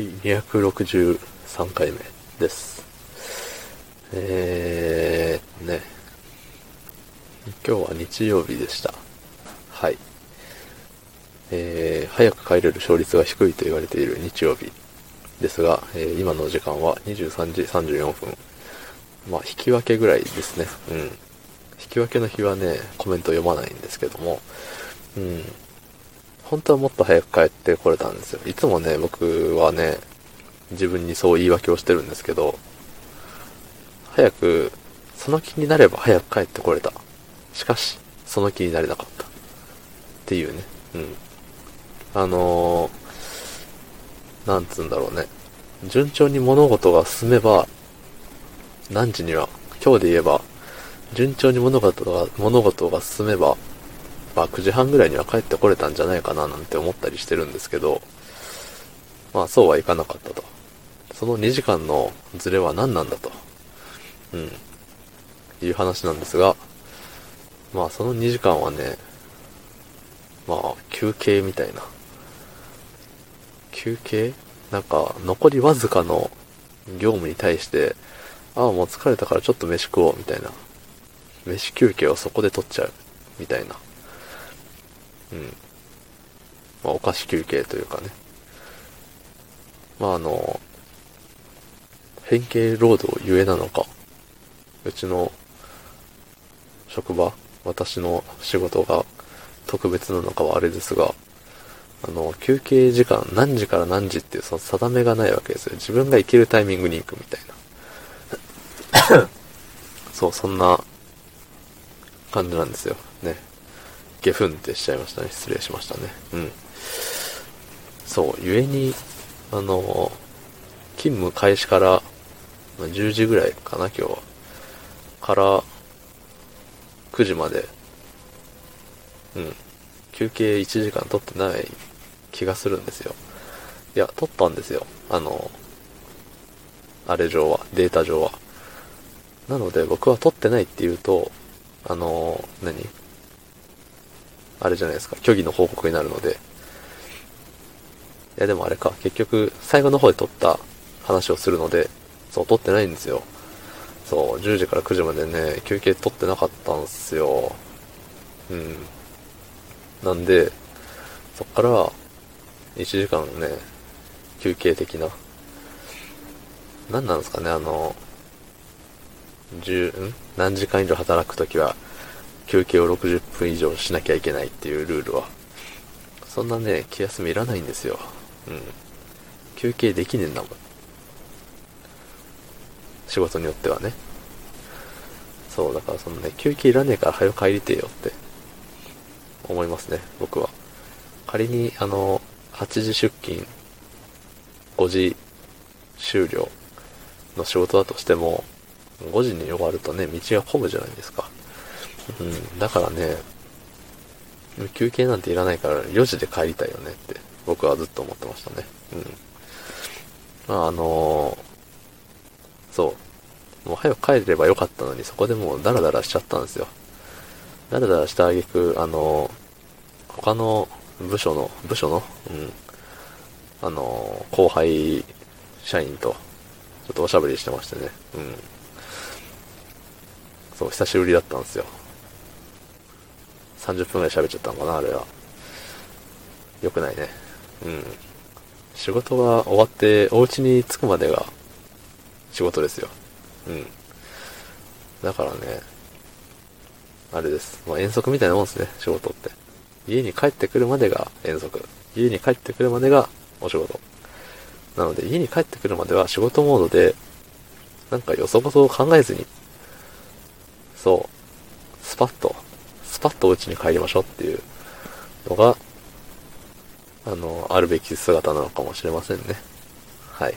はい、263回目です。今日は日曜日でした。はい。早く帰れる勝率が低いと言われている日曜日ですが、今の時間は23時34分。まあ、引き分けぐらいですね。うん。引き分けの日はね、コメント読まないんですけども、うん。本当はもっと早く帰ってこれたんですよ。いつもね、僕はね、自分にそう言い訳をしてるんですけど、早く、その気になれば早く帰ってこれた。しかし、その気になれなかった。っていうね。うん。なんつうんだろうね。順調に物事が進めば、何時には、今日で言えば、順調に物事が進めば、まあ、9時半ぐらいには帰ってこれたんじゃないかななんて思ったりしてるんですけど、まあそうはいかなかったと。その2時間のズレは何なんだと、いう話なんですが、まあその2時間はね、まあ休憩みたいな。休憩？なんか残りわずかの業務に対して、ああもう疲れたからちょっと飯食おうみたいな。飯休憩をそこで取っちゃうみたいな。うん。まあ、お菓子休憩というかね。まあ、変形労働ゆえなのか、うちの職場、私の仕事が特別なのかはあれですが、休憩時間何時から何時っていうその定めがないわけですよ。自分が行けるタイミングに行くみたいな。そう、そんな感じなんですよ。ね。ゲフンってしちゃいましたね。失礼しましたね。うん。そう、故に、勤務開始から、10時ぐらいかな、今日は。から、9時まで、うん。休憩1時間取ってない気がするんですよ。いや、取ったんですよ。あれ上は、データ上は。なので、僕は取ってないって言うと、あれじゃないですか、虚偽の報告になるので。いやでもあれか、結局最後の方で撮った話をするので、そう、撮ってないんですよ。そう、10時から9時までね、休憩撮ってなかったんですよ。うん。なんで、そっから1時間ね、休憩的な。なんなんですかね、何時間以上働くときは、休憩を60分以上しなきゃいけないっていうルールはそんなね気休めいらないんですよ。うん。休憩できねえんだもん。仕事によってはね。そうだからそのね休憩いらねえから早く帰りてえよって思いますね僕は。仮に8時出勤5時終了の仕事だとしても5時に終わるとね道が混むじゃないですか。うん、だからね休憩なんていらないから4時で帰りたいよねって僕はずっと思ってましたね。うん。まあそうもう早く帰ればよかったのにそこでもうダラダラしちゃったんですよ。ダラダラした挙句他の部署の後輩社員とちょっとおしゃべりしてましてね。うん。そう久しぶりだったんですよ。30分ぐらい喋っちゃったのかな、あれは。良くないね。うん。仕事が終わって、お家に着くまでが仕事ですよ。うん。だからね、あれです。まあ、遠足みたいなもんですね、仕事って。家に帰ってくるまでが遠足。家に帰ってくるまでがお仕事。なので、家に帰ってくるまでは仕事モードで、なんかよそごそを考えずに、そう、スパッとお家に帰りましょうっていうのが、あるべき姿なのかもしれませんね。はい。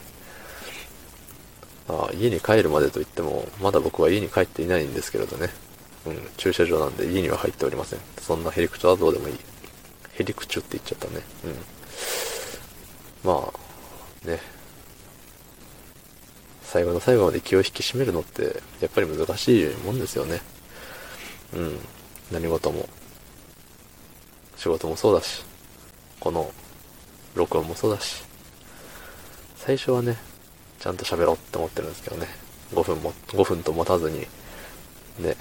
ああ、家に帰るまでといっても、まだ僕は家に帰っていないんですけれどね。うん、駐車場なんで家には入っておりません。そんなヘリクチュはどうでもいい。ヘリクチュって言っちゃったね。うん。まあ、ね。最後の最後まで気を引き締めるのって、やっぱり難しいもんですよね。うん。何事も仕事もそうだしこの録音もそうだし最初はねちゃんと喋ろうって思ってるんですけどね、5分と持たずにね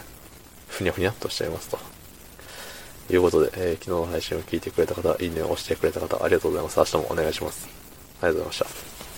ふにゃふにゃっとしちゃいますということで、昨日の配信を聞いてくれた方、いいねを押してくれた方、ありがとうございます。明日もお願いします。ありがとうございました。